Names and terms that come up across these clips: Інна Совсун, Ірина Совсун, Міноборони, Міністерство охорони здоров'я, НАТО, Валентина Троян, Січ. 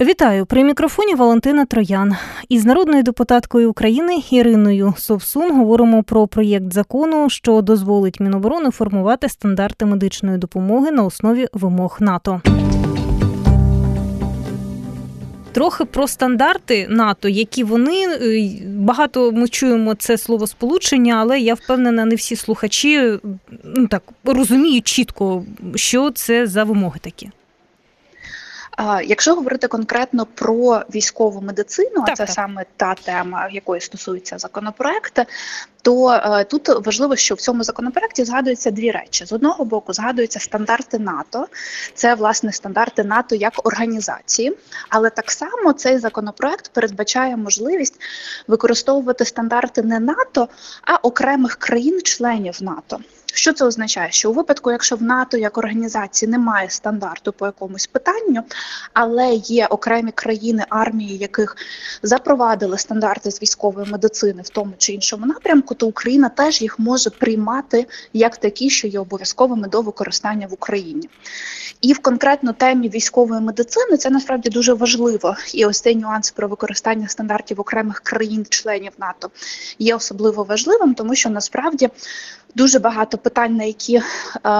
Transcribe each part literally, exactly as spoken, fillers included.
Вітаю, при мікрофоні Валентина Троян. Із народною депутаткою України Іриною Совсун говоримо про проєкт закону, що дозволить Міноборони формувати стандарти медичної допомоги на основі вимог НАТО. Трохи про стандарти НАТО, які вони, багато ми чуємо це словосполучення, але я впевнена, не всі слухачі ну, так, розуміють чітко, що це за вимоги такі. Якщо говорити конкретно про військову медицину, а це саме та тема, якої стосується законопроект, то тут важливо, що в цьому законопроекті згадуються дві речі. З одного боку, згадуються стандарти НАТО, це, власне, стандарти НАТО як організації, але так само цей законопроект передбачає можливість використовувати стандарти не НАТО, а окремих країн-членів НАТО. Що це означає? Що у випадку, якщо в НАТО як організації немає стандарту по якомусь питанню, але є окремі країни, армії, яких запровадили стандарти з військової медицини в тому чи іншому напрямку, то Україна теж їх може приймати як такі, що є обов'язковими до використання в Україні. І в конкретно темі військової медицини це насправді дуже важливо. І ось цей нюанс про використання стандартів окремих країн-членів НАТО є особливо важливим, тому що насправді дуже багато питань, на які е,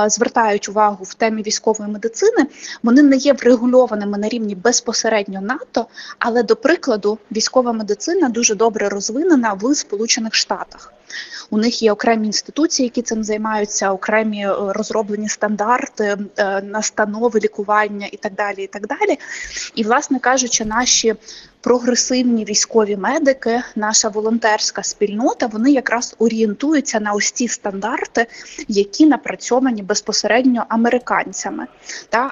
звертають увагу в темі військової медицини, вони не є врегульованими на рівні безпосередньо НАТО, але, до прикладу, військова медицина дуже добре розвинена в Сполучених Штатах. У них є окремі інституції, які цим займаються, окремі розроблені стандарти, настанови, лікування і так далі, і так далі. І, власне кажучи, наші прогресивні військові медики, наша волонтерська спільнота, вони якраз орієнтуються на ось ці стандарти, які напрацьовані безпосередньо американцями.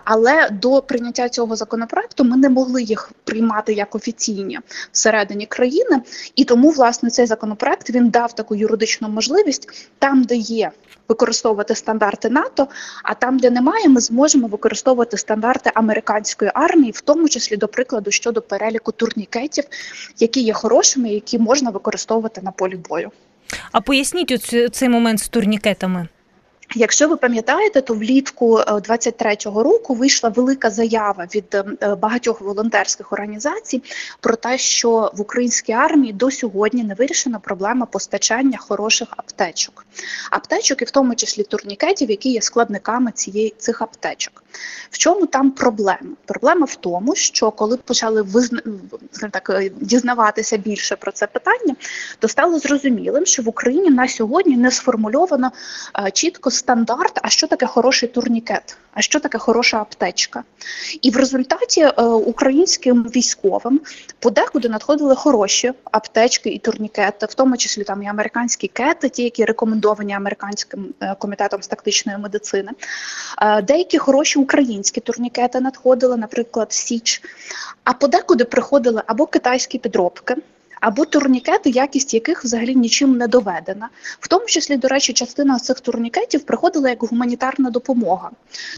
Але до прийняття цього законопроекту ми не могли їх приймати як офіційні всередині країни, і тому, власне, цей законопроект, він дав таку юридичну можливість там, де є, використовувати стандарти НАТО, а там, де немає, ми зможемо використовувати стандарти американської армії, в тому числі, до прикладу, щодо переліку турнікетів, які є хорошими, які можна використовувати на полі бою. А поясніть оцю, цей момент з турнікетами. Якщо ви пам'ятаєте, то влітку двадцять третього року вийшла велика заява від багатьох волонтерських організацій про те, що в українській армії до сьогодні не вирішена проблема постачання хороших аптечок. Аптечок і в тому числі турнікетів, які є складниками цієї, цих аптечок. В чому там проблема? Проблема в тому, що коли почали визна... так, дізнаватися більше про це питання, то стало зрозумілим, що в Україні на сьогодні не сформульовано чітко стандарт, а що таке хороший турнікет, а що таке хороша аптечка. І в результаті е, українським військовим подекуди надходили хороші аптечки і турнікети, в тому числі там і американські кети, ті, які рекомендовані американським е, комітетом з тактичної медицини. Е, деякі хороші українські турнікети надходили, наприклад, Січ. А подекуди приходили або китайські підробки, або турнікети, якість яких взагалі нічим не доведена. В тому числі, до речі, частина з цих турнікетів приходила як гуманітарна допомога.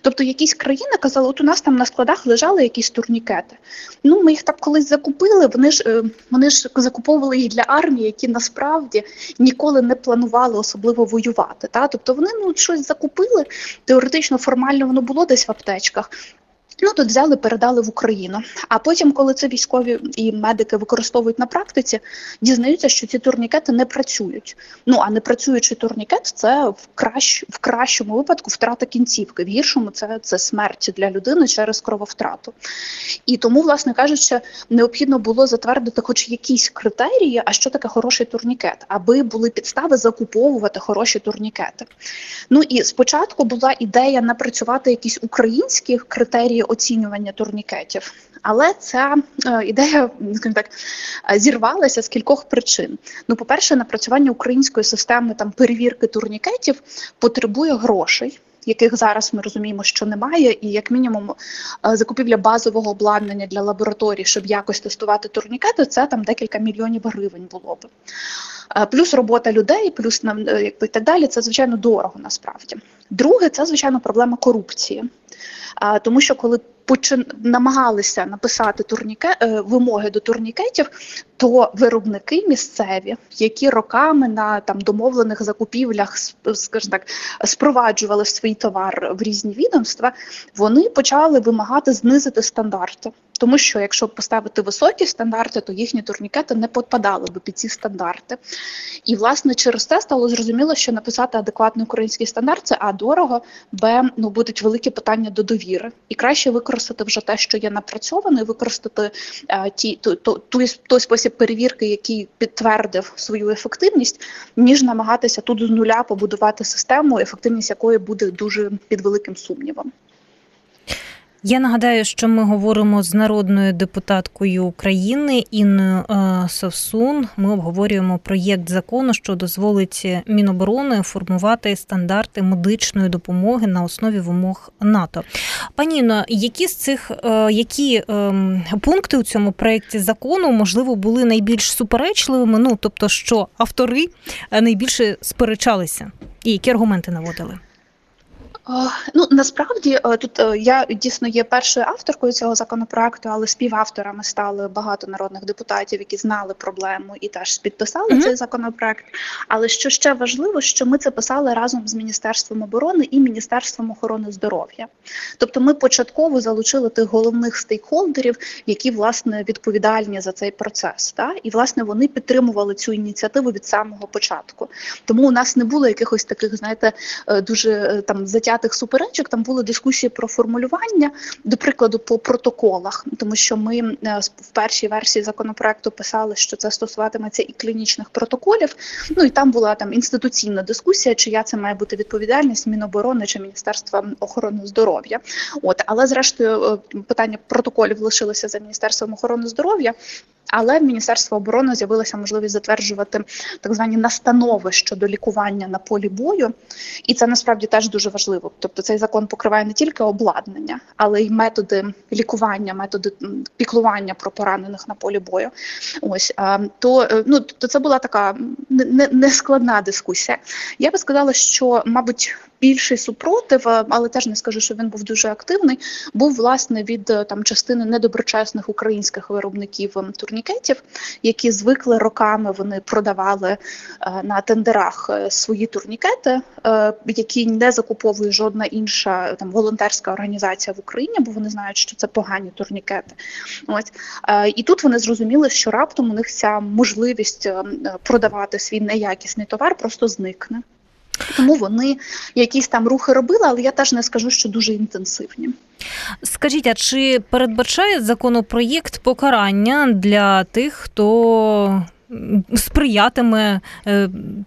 Тобто якісь країни казали, от у нас там на складах лежали якісь турнікети. Ну, ми їх там колись закупили, вони ж, вони ж закуповували їх для армії, які насправді ніколи не планували особливо воювати. Та? Тобто вони ну, щось закупили, теоретично, формально воно було десь в аптечках, Ну, тут взяли, передали в Україну. А потім, коли це військові і медики використовують на практиці, дізнаються, що ці турнікети не працюють. Ну, а не працюючий турнікет – це в, кращ, в кращому випадку втрата кінцівки, в гіршому – це, це смерть для людини через крововтрату. І тому, власне кажучи, необхідно було затвердити хоч якісь критерії, а що таке хороший турнікет, аби були підстави закуповувати хороші турнікети. Ну, і спочатку була ідея напрацювати якісь українські критерії оцінювання турнікетів. Але ця е, ідея, скажімо так, зірвалася з кількох причин. Ну, по-перше, напрацювання української системи там, перевірки турнікетів потребує грошей, яких зараз ми розуміємо, що немає, і як мінімум закупівля базового обладнання для лабораторій, щоб якось тестувати турнікети, це там декілька мільйонів гривень було б. Плюс робота людей, плюс і так далі, це, звичайно, дорого насправді. Друге, це, звичайно, проблема корупції. Тому що коли почин... намагалися написати турніке... вимоги до турнікетів, то виробники місцеві, які роками на там, домовлених закупівлях, скажімо так, спроваджували свій товар в різні відомства, вони почали вимагати знизити стандарти. Тому що якщо поставити високі стандарти, то їхні турнікети не підпадали би під ці стандарти. І, власне, через це стало зрозуміло, що написати адекватний український стандарт – це а. дорого, б. ну, будуть великі питання до довіри. І краще використати вже те, що є напрацьоване, використати а, ті, ту, ту, ту, той спосіб перевірки, який підтвердив свою ефективність, ніж намагатися тут з нуля побудувати систему, ефективність якої буде дуже під великим сумнівом. Я нагадаю, що ми говоримо з народною депутаткою України Інною Совсун. Ми обговорюємо проєкт закону, що дозволить Міноборони формувати стандарти медичної допомоги на основі вимог НАТО. Пані Інно, які з цих які пункти у цьому проєкті закону, можливо, були найбільш суперечливими? Ну, тобто, що автори найбільше сперечалися? І які аргументи наводили? Ну, насправді, тут я дійсно є першою авторкою цього законопроекту, але співавторами стали багато народних депутатів, які знали проблему і теж підписали mm-hmm. цей законопроект. Але що ще важливо, що ми це писали разом з Міністерством оборони і Міністерством охорони здоров'я. Тобто ми початково залучили тих головних стейкхолдерів, які, власне, відповідальні за цей процес. Та? І, власне, вони підтримували цю ініціативу від самого початку. Тому у нас не було якихось таких, знаєте, дуже там затягнутих тих суперечок, там були дискусії про формулювання, до прикладу, по протоколах, тому що ми в першій версії законопроекту писали, що це стосуватиметься і клінічних протоколів, ну і там була там інституційна дискусія, чия це має бути відповідальність Міноборони чи Міністерства охорони здоров'я. От, але зрештою питання протоколів лишилося за Міністерством охорони здоров'я, але в Міністерстві оборони з'явилася можливість затверджувати так звані настанови щодо лікування на полі бою, і це насправді теж дуже важливо. Тобто цей закон покриває не тільки обладнання, але й методи лікування, методи піклування про поранених на полі бою. Ось то, ну, то це була така нескладна дискусія. Я би сказала, що, мабуть, більший супротив, але теж не скажу, що він був дуже активний, був, власне, від там частини недоброчесних українських виробників турнікетів, які звикли роками, вони продавали е, на тендерах свої турнікети, е, які не закуповує жодна інша там волонтерська організація в Україні, бо вони знають, що це погані турнікети. Ось. Е, і тут вони зрозуміли, що раптом у них ця можливість продавати свій неякісний товар просто зникне. Тому вони якісь там рухи робили, але я теж не скажу, що дуже інтенсивні. Скажіть, а чи передбачає законопроєкт покарання для тих, хто сприятиме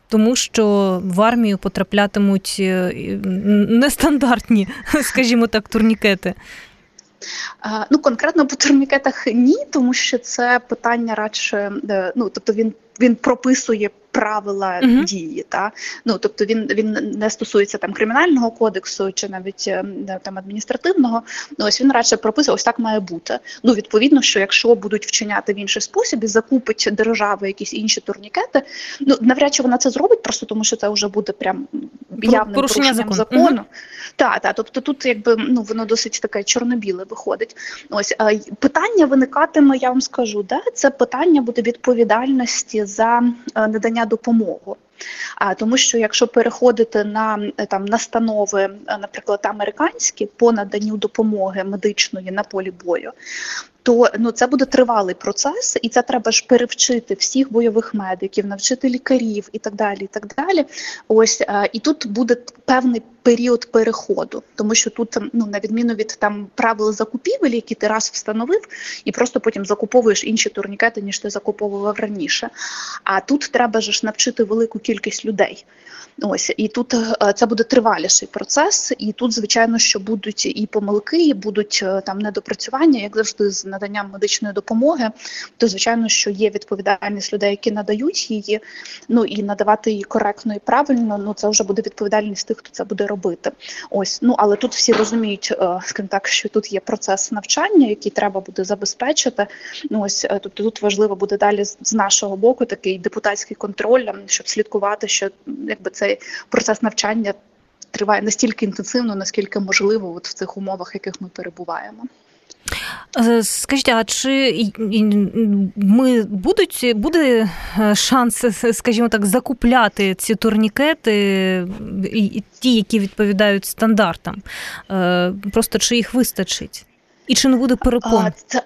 тому, що в армію потраплятимуть нестандартні, скажімо так, турнікети? Ну, конкретно по турнікетах ні, тому що це питання радше, ну, тобто він, він прописує правила uh-huh. дії, та ну тобто він він не стосується там кримінального кодексу чи навіть там адміністративного. Ну ось він радше прописує, ось так має бути. Ну відповідно, що якщо будуть вчиняти в інший спосіб і закупить держава якісь інші турнікети, ну навряд чи вона це зробить, просто тому що це вже буде прям явним порушенням закон. закону. Uh-huh. Та та тобто тут, якби ну воно досить таке чорно-біле виходить. Ось питання виникатиме, я вам скажу, де це питання буде відповідальності за надання допомогу. А тому що якщо переходити на там настанови, наприклад, американські по наданню допомоги медичної на полі бою, то ну це буде тривалий процес, і це треба ж перевчити всіх бойових медиків, навчити лікарів і так далі. І так далі. Ось і тут буде певний період переходу, тому що тут ну на відміну від там правил закупівель, які ти раз встановив, і просто потім закуповуєш інші турнікети, ніж ти закуповував раніше. А тут треба ж навчити велику кількість людей. Ось і тут це буде триваліший процес, і тут, звичайно, що будуть і помилки, і будуть там недопрацювання, як завжди з наданням медичної допомоги, то, звичайно, що є відповідальність людей, які надають її, ну і надавати її коректно і правильно, ну це вже буде відповідальність тих, хто це буде робити. Ось, ну але тут всі розуміють, скажімо так, що тут є процес навчання, який треба буде забезпечити. Ну ось, тобто тут важливо буде далі з нашого боку такий депутатський контроль, щоб слідкувати, що якби цей процес навчання триває настільки інтенсивно, наскільки можливо от в цих умовах, в яких ми перебуваємо. Скажіть, а чи ми будуть, буде шанс, скажімо так, закупляти ці турнікети, ті, які відповідають стандартам? Просто чи їх вистачить? І чи не буде перепон? А, це...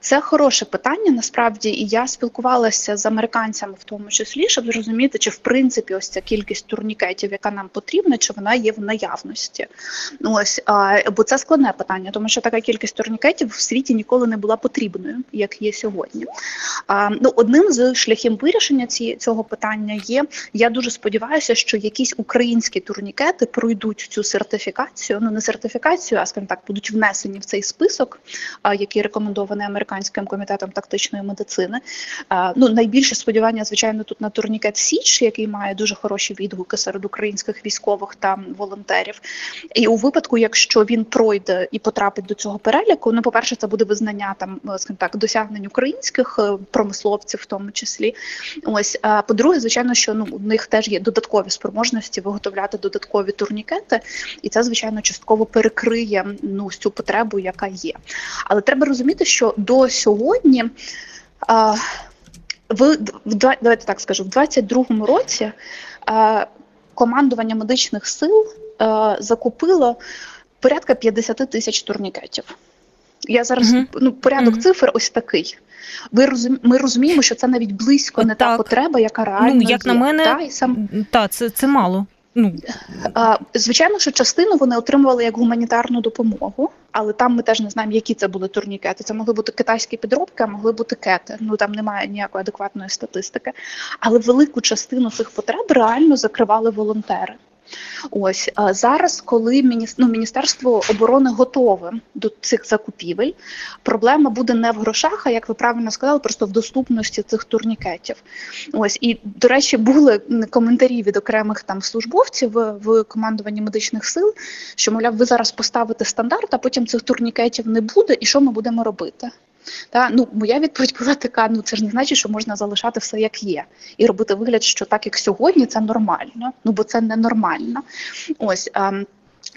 Це хороше питання, насправді, і я спілкувалася з американцями в тому числі, щоб зрозуміти, чи в принципі ось ця кількість турнікетів, яка нам потрібна, чи вона є в наявності. Ось, бо це складне питання, тому що така кількість турнікетів в світі ніколи не була потрібною, як є сьогодні. Ну, одним з шляхів вирішення цього питання є, я дуже сподіваюся, що якісь українські турнікети пройдуть цю сертифікацію, ну не сертифікацію, а, скажімо так, будуть внесені в цей список, який рекомендований Американським комітетом тактичної медицини. Ну, найбільше сподівання, звичайно, тут на турнікет Січ, який має дуже хороші відгуки серед українських військових та волонтерів. І у випадку, якщо він пройде і потрапить до цього переліку, ну, по-перше, це буде визнання там, скажімо так, досягнень українських промисловців в тому числі. Ось, а по-друге, звичайно, що ну, у них теж є додаткові спроможності виготовляти додаткові турнікети, і це, звичайно, частково перекриє ну, цю потребу, яка є. Але треба розуміти, що до сьогодні, а, в, давайте так скажу, в двадцять другому році а, командування медичних сил а, закупило порядка п'ятдесят тисяч турнікетів. Я зараз, mm-hmm. ну, порядок mm-hmm. цифр ось такий. Ви розумі... Ми розуміємо, що це навіть близько не так. та потреба, яка реально ну, як є. На мене, та, і сам... та, це, це мало. Ну. Звичайно, що частину вони отримували як гуманітарну допомогу, але там ми теж не знаємо, які це були турнікети. Це могли бути китайські підробки, а могли бути кети. Ну, там немає ніякої адекватної статистики. Але велику частину цих потреб реально закривали волонтери. Ось зараз, коли ну, Міністерство оборони готове до цих закупівель, проблема буде не в грошах, а, як ви правильно сказали, просто в доступності цих турнікетів. Ось, і, до речі, були коментарі від окремих там службовців в командуванні медичних сил, що, мовляв, ви зараз поставите стандарт, а потім цих турнікетів не буде, і що ми будемо робити? Та, ну, моя відповідь була така, ну це ж не значить, що можна залишати все як є і робити вигляд, що так як сьогодні це нормально, ну бо це ненормально. Ось, а,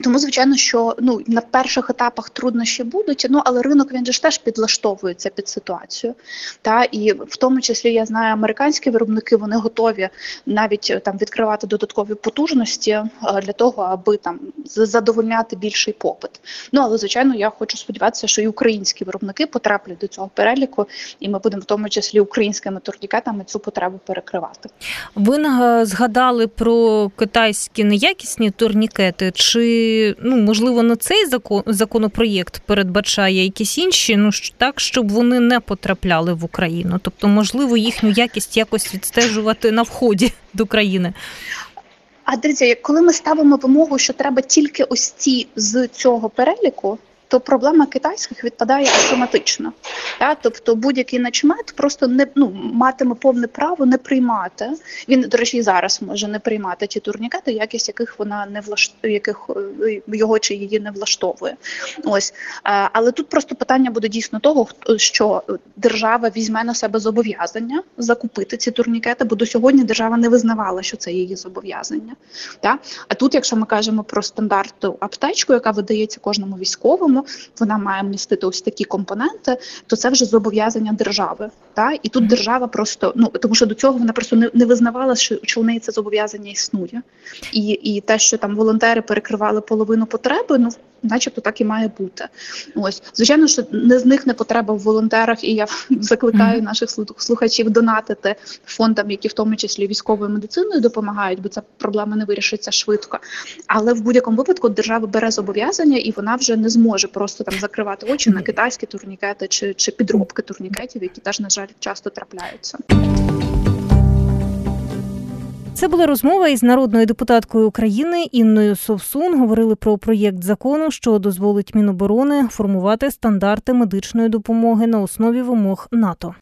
тому, звичайно, що ну, на перших етапах труднощі будуть, ну, але ринок він же ж теж підлаштовується під ситуацію. Та, і в тому числі, я знаю, американські виробники, вони готові навіть там, відкривати додаткові потужності для того, аби там, задовольняти більший попит. Ну, але, звичайно, я хочу сподіватися, що і українські виробники потраплять до цього переліку, і ми будемо в тому числі українськими турнікетами цю потребу перекривати. Ви згадали про китайські неякісні турнікети, чи ну, можливо, не цей закон, законопроєкт передбачає якісь інші, ну так, щоб вони не потрапляли в Україну. Тобто, можливо, їхню якість якось відстежувати на вході до країни. А дивіться, коли ми ставимо вимогу, що треба тільки ось ці з цього переліку, то проблема китайських відпадає автоматично. Так? Тобто будь-який начмет просто не, ну, матиме повне право не приймати. Він, до речі, і зараз може не приймати ті турнікети, якість яких вона не влаштує, яких його чи її не влаштовує. Ось. Але тут просто питання буде дійсно того, що держава візьме на себе зобов'язання закупити ці турнікети, бо до сьогодні держава не визнавала, що це її зобов'язання. Так? А тут, якщо ми кажемо про стандартну аптечку, яка видається кожному військовому, вона має містити ось такі компоненти, то це вже зобов'язання держави. Та? І тут держава просто, ну тому що до цього вона просто не, не визнавала, що, що в неї це зобов'язання існує. І, і те, що там волонтери перекривали половину потреби, ну начебто так і має бути. Ось. Звичайно, що не зникне потреба в волонтерах, і я закликаю mm-hmm. наших слухачів донатити фондам, які в тому числі військовою медициною допомагають, бо ця проблема не вирішиться швидко. Але в будь-якому випадку держава бере зобов'язання, і вона вже не зможе просто там закривати очі на китайські турнікети чи, чи підробки турнікетів, які теж, на жаль, часто трапляються. Це була розмова із народною депутаткою України Інною Совсун. Говорили про проєкт закону, що дозволить Міноборони формувати стандарти медичної допомоги на основі вимог НАТО.